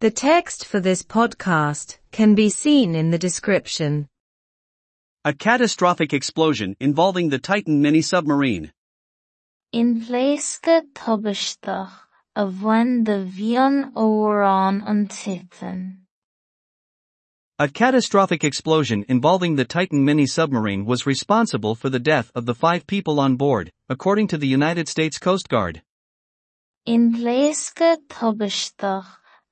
The text for this podcast can be seen in the description. A catastrophic explosion involving the Titan mini-submarine. Inpléascadh tubaisteach a bhain de bhíon óráin an Titan. A catastrophic explosion involving the Titan mini-submarine was responsible for the death of the 5 people on board, according to the United States Coast Guard. Inpléascadh tubaisteach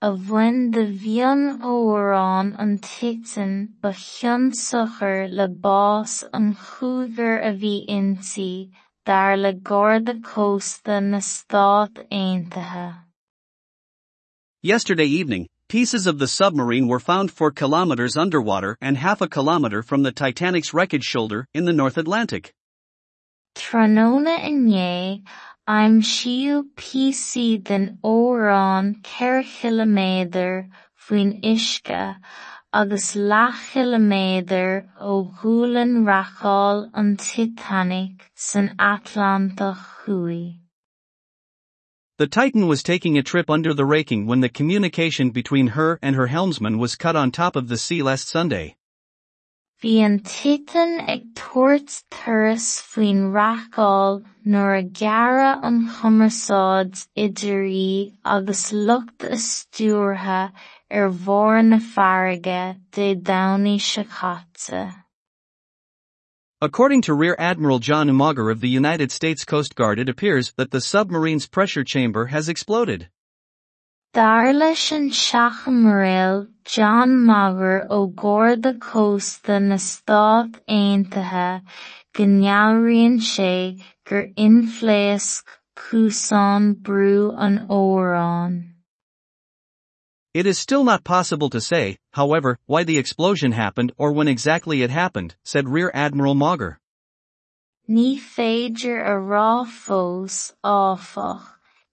a bhain de bhíon óráin an Titan ba cheannsachair le bás an chúigear a bhí inti dar le Garda Cósta na Stát Aontaithe. Yesterday evening, pieces of the submarine were found 4 kilometers underwater and half a kilometer from the Titanic's wreckage shoulder in the North Atlantic. Tróna inné, I'm siú PC den óráin 4 kilometers faoin uisce agus 2 kilometers ó dhúlan rachall an Titanic san Atlantach chuaigh. The Titan was taking a trip under the raking when the communication between her and her helmsman was cut on top of the sea last Sunday. Bhí an Titan ag tuairt turas faoin rachall nuair a ghearradh an chumarsáid idirí agus lucht istiúrtha ar mhór na farraige de Domhain sa chaite. According to Rear Admiral John Umager of the United States Coast Guard, it appears that the submarine's pressure chamber has exploded. Dar leis an Seachaimiréal, John Mauger ó Garda Cósta na Stát Aontaithe go ndeathraíonn sé gur inpléascadh cúsán brú an óráin. It is still not possible to say, however, why the explosion happened or when exactly it happened, said Rear Admiral Mauger. Ní féidir a rá fós áfach,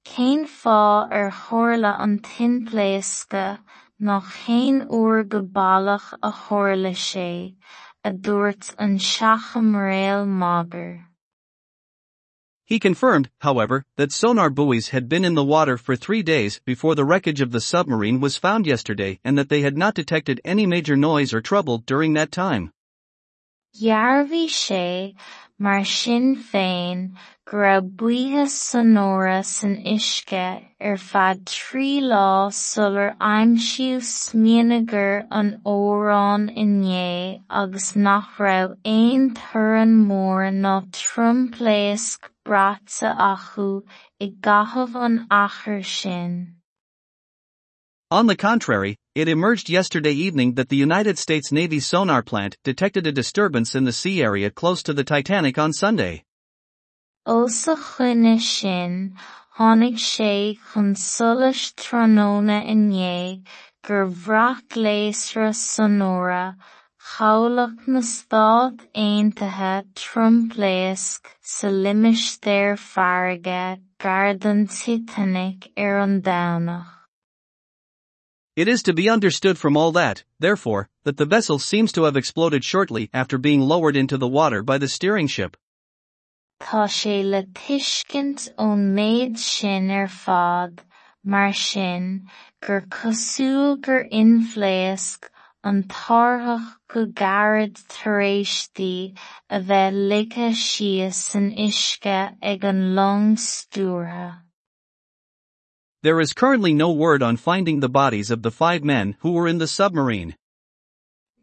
cén fá ar chorla an tinpléascadh ná cén uair go ballach a chorla sé, a dúirt an Seachaimiréal Mauger. He confirmed, however, that sonar buoys had been in the water for 3 days before the wreckage of the submarine was found yesterday and that they had not detected any major noise or trouble during that time. Ghearradh sé, mar sin féin, go raibh buíochas sonóra san uisce ar fad 3 lá sular aimsiú smianagar an óráin inné agus nach raibh aon tuireann mór ná trúmpléascadh bráite acu I gcaitheamh an achar sin. On the contrary, it emerged yesterday evening that the United States Navy sonar plant detected a disturbance in the sea area close to the Titanic on Sunday. Osa chuine sin, tháinig sé chun solais tróna inné gur bhreac léasra sonóra chomhlach na Stát Aontaithe trúmpléascadh sa limistéar farraige gar an Titanic ar an domhain. It is to be understood from all that, therefore, that the vessel seems to have exploded shortly after being lowered into the water by the steering ship. Tá sé le tuiscint ón méid sin ar fad, mar sin, gur cosúil gur inpléascadh an tarrach go ghearradh tar éis tí a bheith ligeadh síos san uisce ag an long stiúrtha. There is currently no word on finding the bodies of the 5 men who were in the submarine.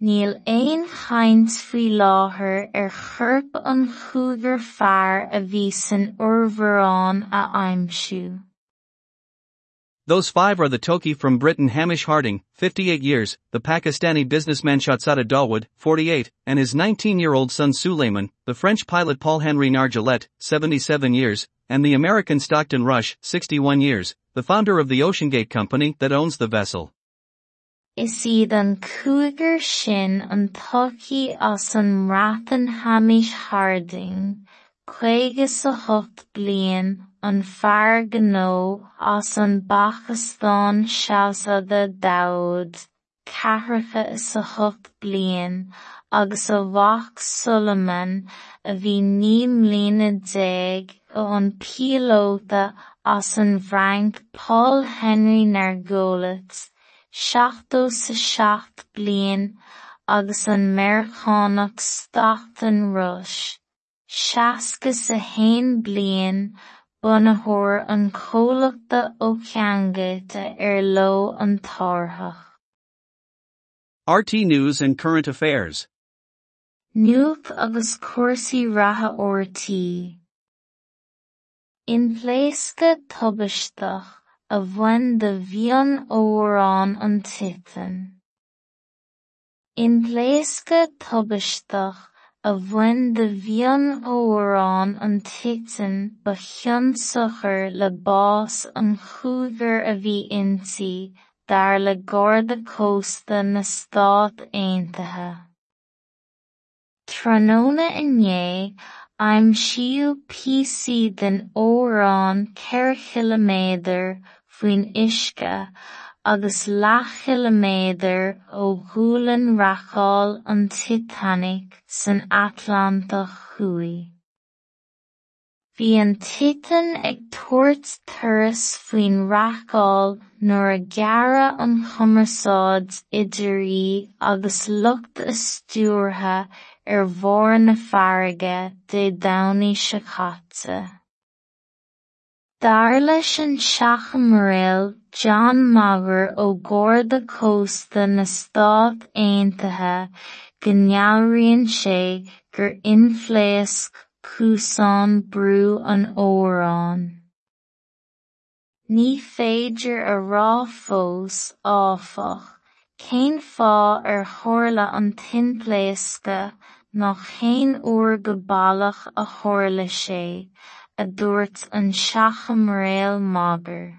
Níl aon chaint faoi láthair ar chorp an chúigear fearr a bhí san uirmheoráin a aimsiú. Those 5 are the Toki from Britain Hamish Harding, 58 years, the Pakistani businessman Shahzada Dawood, 48, and his 19-year-old son Suleiman, the French pilot Paul-Henri Nargeolet, 77 years, and the American Stockton Rush, 61 years, the founder of the OceanGate company that owns the vessel. Is iad an cúigear sin an Toki as an mrathan Hamish Harding, 28 bliain an fearr gnó as an Pakistan Shahzada Dawood, 48 bliain, agus a bhach Suleiman a bhí 9 mlíne déag ó an píolóta as an Frank Paul-Henri Nargeolet, seachtó sa seacht bliain agus an mearchánach Stockton Rush. Seasca sa hain bliain bunahor an cólachta OceanGate leo an tarthach. RT News and Current Affairs. Nuach agus cuasaí ratha ortaí. Inpléascadh tubaisteach a bhain de bhíon óráin an Titan. Inpléascadh tubaisteach a bhain de bhíon óráin an Titan ba cheann sochar le bás an chúigear a bhí inti dar le Garda Cósta na Stát Aontaithe. Tróna inné, I'm siú PC den óráin 4 km faoin uisce agus 2 km ó dhúlan rachall an Titanic san Atlantach chuaigh. Bhí an Titan ag tuairt turas faoin rachall nuair a ghearradh an chumarsáid idirí agus lucht a stiúrtha bhór na farraige de domhaidh sa chaite. Dar leis an Seachaimiréal John Mauger ó Garda Cósta na Stát Aontaithe go neamhríonn sé gur inpléasc cúsán brú an óráin. Ní féidir a rá fós áfach, cén fá ar chorla an tinpléascadh nach chéin uair go bailach a chorla sé, a dúirt an Seachaimiréal Mauger.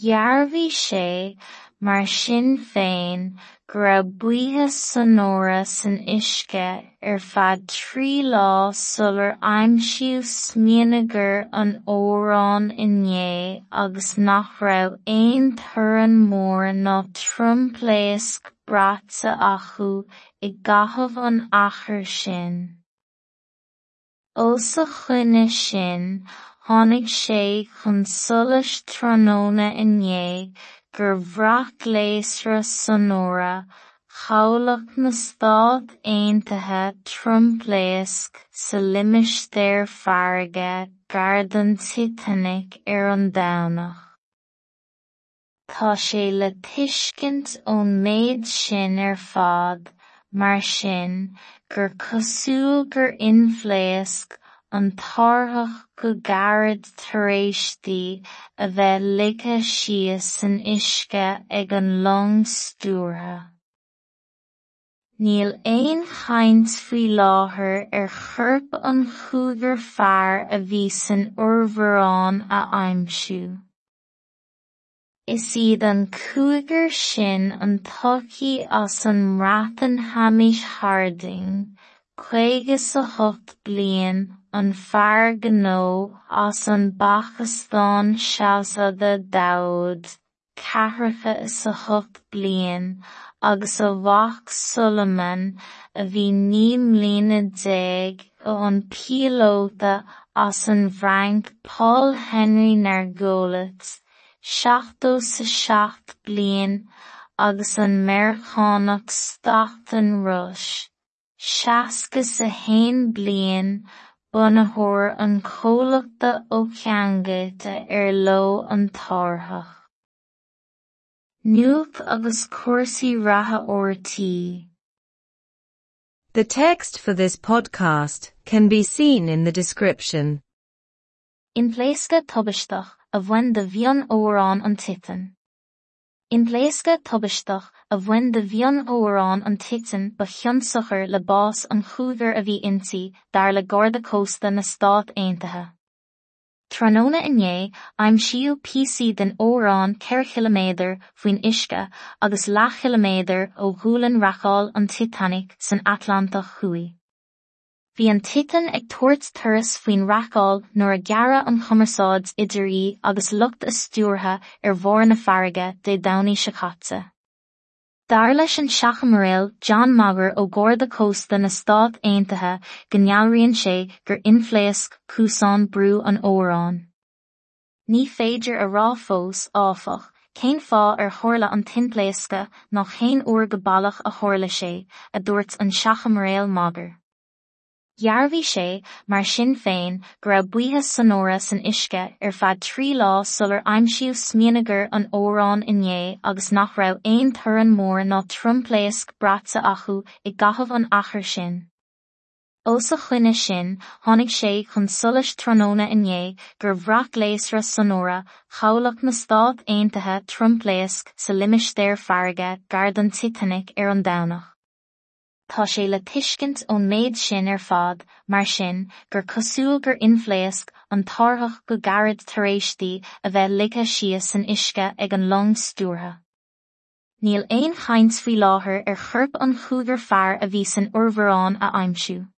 Ghearbhí sé, mar sin féin, go raibh buíche sonóra san uisce ar fad 3 lá sular aimsiú smianagar an óráin inné agus nach raibh 1 tuireann mór ná trúmpléasc bratsa acu i gcaitheamh an achar sin. Ó sa chuine sin, tháinig sé chun solais tróna inné gur bhreac léasra sonóra chabhlach na Stát Aontaithe trúmpléasc sa limistéir farraige gar den Titanic ar an domhnach. Tá sé le tuiscint ón méid sin ar fad, mar sin gur cosúil gur inpléasc an tarthach go garad taréistí a bheith ligeadh síos san uisce ag an long stiúrtha. Níl 1 chaint faoi láthair ar chorp an chúigear fearr a bhí san uirmheoráin a aimsiú. Is iad an chúigear sin an tochaí as an mraithin Hamish Harding, 28 bliain an fearr gnó as an Pakistán Shahzada Dawood, 48 bliain, agus a bhach Suleiman a bhí 9 mlíne ó an píolóta as an bhreanc Paul-Henri Nargeolet, 16 bliain, agus an mearchánach Stockton Rush. Seasca sa hain bliain bunahor an cólachta OceanGate leo an tarthach. Nuach agus cuasaí ratha ortaí. The text for this podcast can be seen in the description. Inpléascadh tubaisteach a bhain de bhíon óráin an Titan. Inpléascadh tubaisteach a bhain de bhíon óráin an Titan ba cheann sochar le bás an chúigear a bhí inti dar le Garda Cósta na Stát Aontaithe. Tróna inné, I'm siú PC den óráin 4 km faoin uisce agus 2 km ó dhúlan rachall an Titanic san Atlantach chuaigh. Bhí an Titan ag tuairt turas faoin rachall nuair a ghearradh an chumarsáid idirí agus lucht a stiúrtha ar bhór na farraige de domhaidh sa chaite. Dar leis an Seachaimiréal John Mauger ó Garda Cósta na Stát Aontaithe go neamhríonn sé gur inpléasc cúsán brú an óráin. Ní féidir a rá fós áfach, Cén fá ar tharla an tinpléascadh ná cén uair go ballach a tharla sé, a dúirt an Seachaimiréal Mauger. Ghearbhí sé, mar sin féin, go raibh buíthe sonóra san uisce ar fad trí lá sular aimsiú smianagar an órán inné agus nach raibh aon turan mór ná trumpléasc bratsa acu i gcaitheamh an achar sin. Osa chuine sin, tháinig sé chun solas tróna inné gur bhrac léasra sonóra, chabhlach na Stát Aontaithe trumpléasc sa limistéir farraige gar den Titanic ar an domhnach. Tá sé le tuiscint ón méid sin ar fad, mar sin, gur cosúil gur inpléasc an tarthach go garid taréistí a bheith ligthe síos san uisce ag an long stúrtha. Níl aon chaint faoi láthair ar chorp an chúigear fearr a bhí san uirmhórán a aimsiú.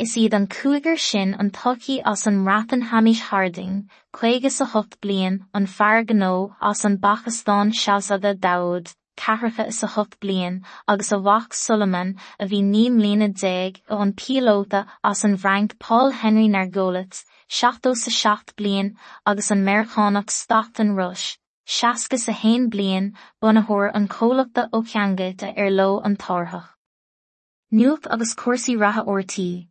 Is iad an cúigear sin an tochaí as an ratan Hamish Harding, 28 bliain an fearr gnó as an Pakistán Shahzada Dawood, 48 bliain, agus a bhac Suleiman a bhí 9 mlíne 10 ó an píolóta as an bhreangt Paul-Henri Nargeolet, 67 bliain, agus an mearchánach Stockton Rush, 61 bliain, bunathóir an chomhlachta OceanGate ar leo an tarthach. Nuacht agus cuasaí ratha ortaí.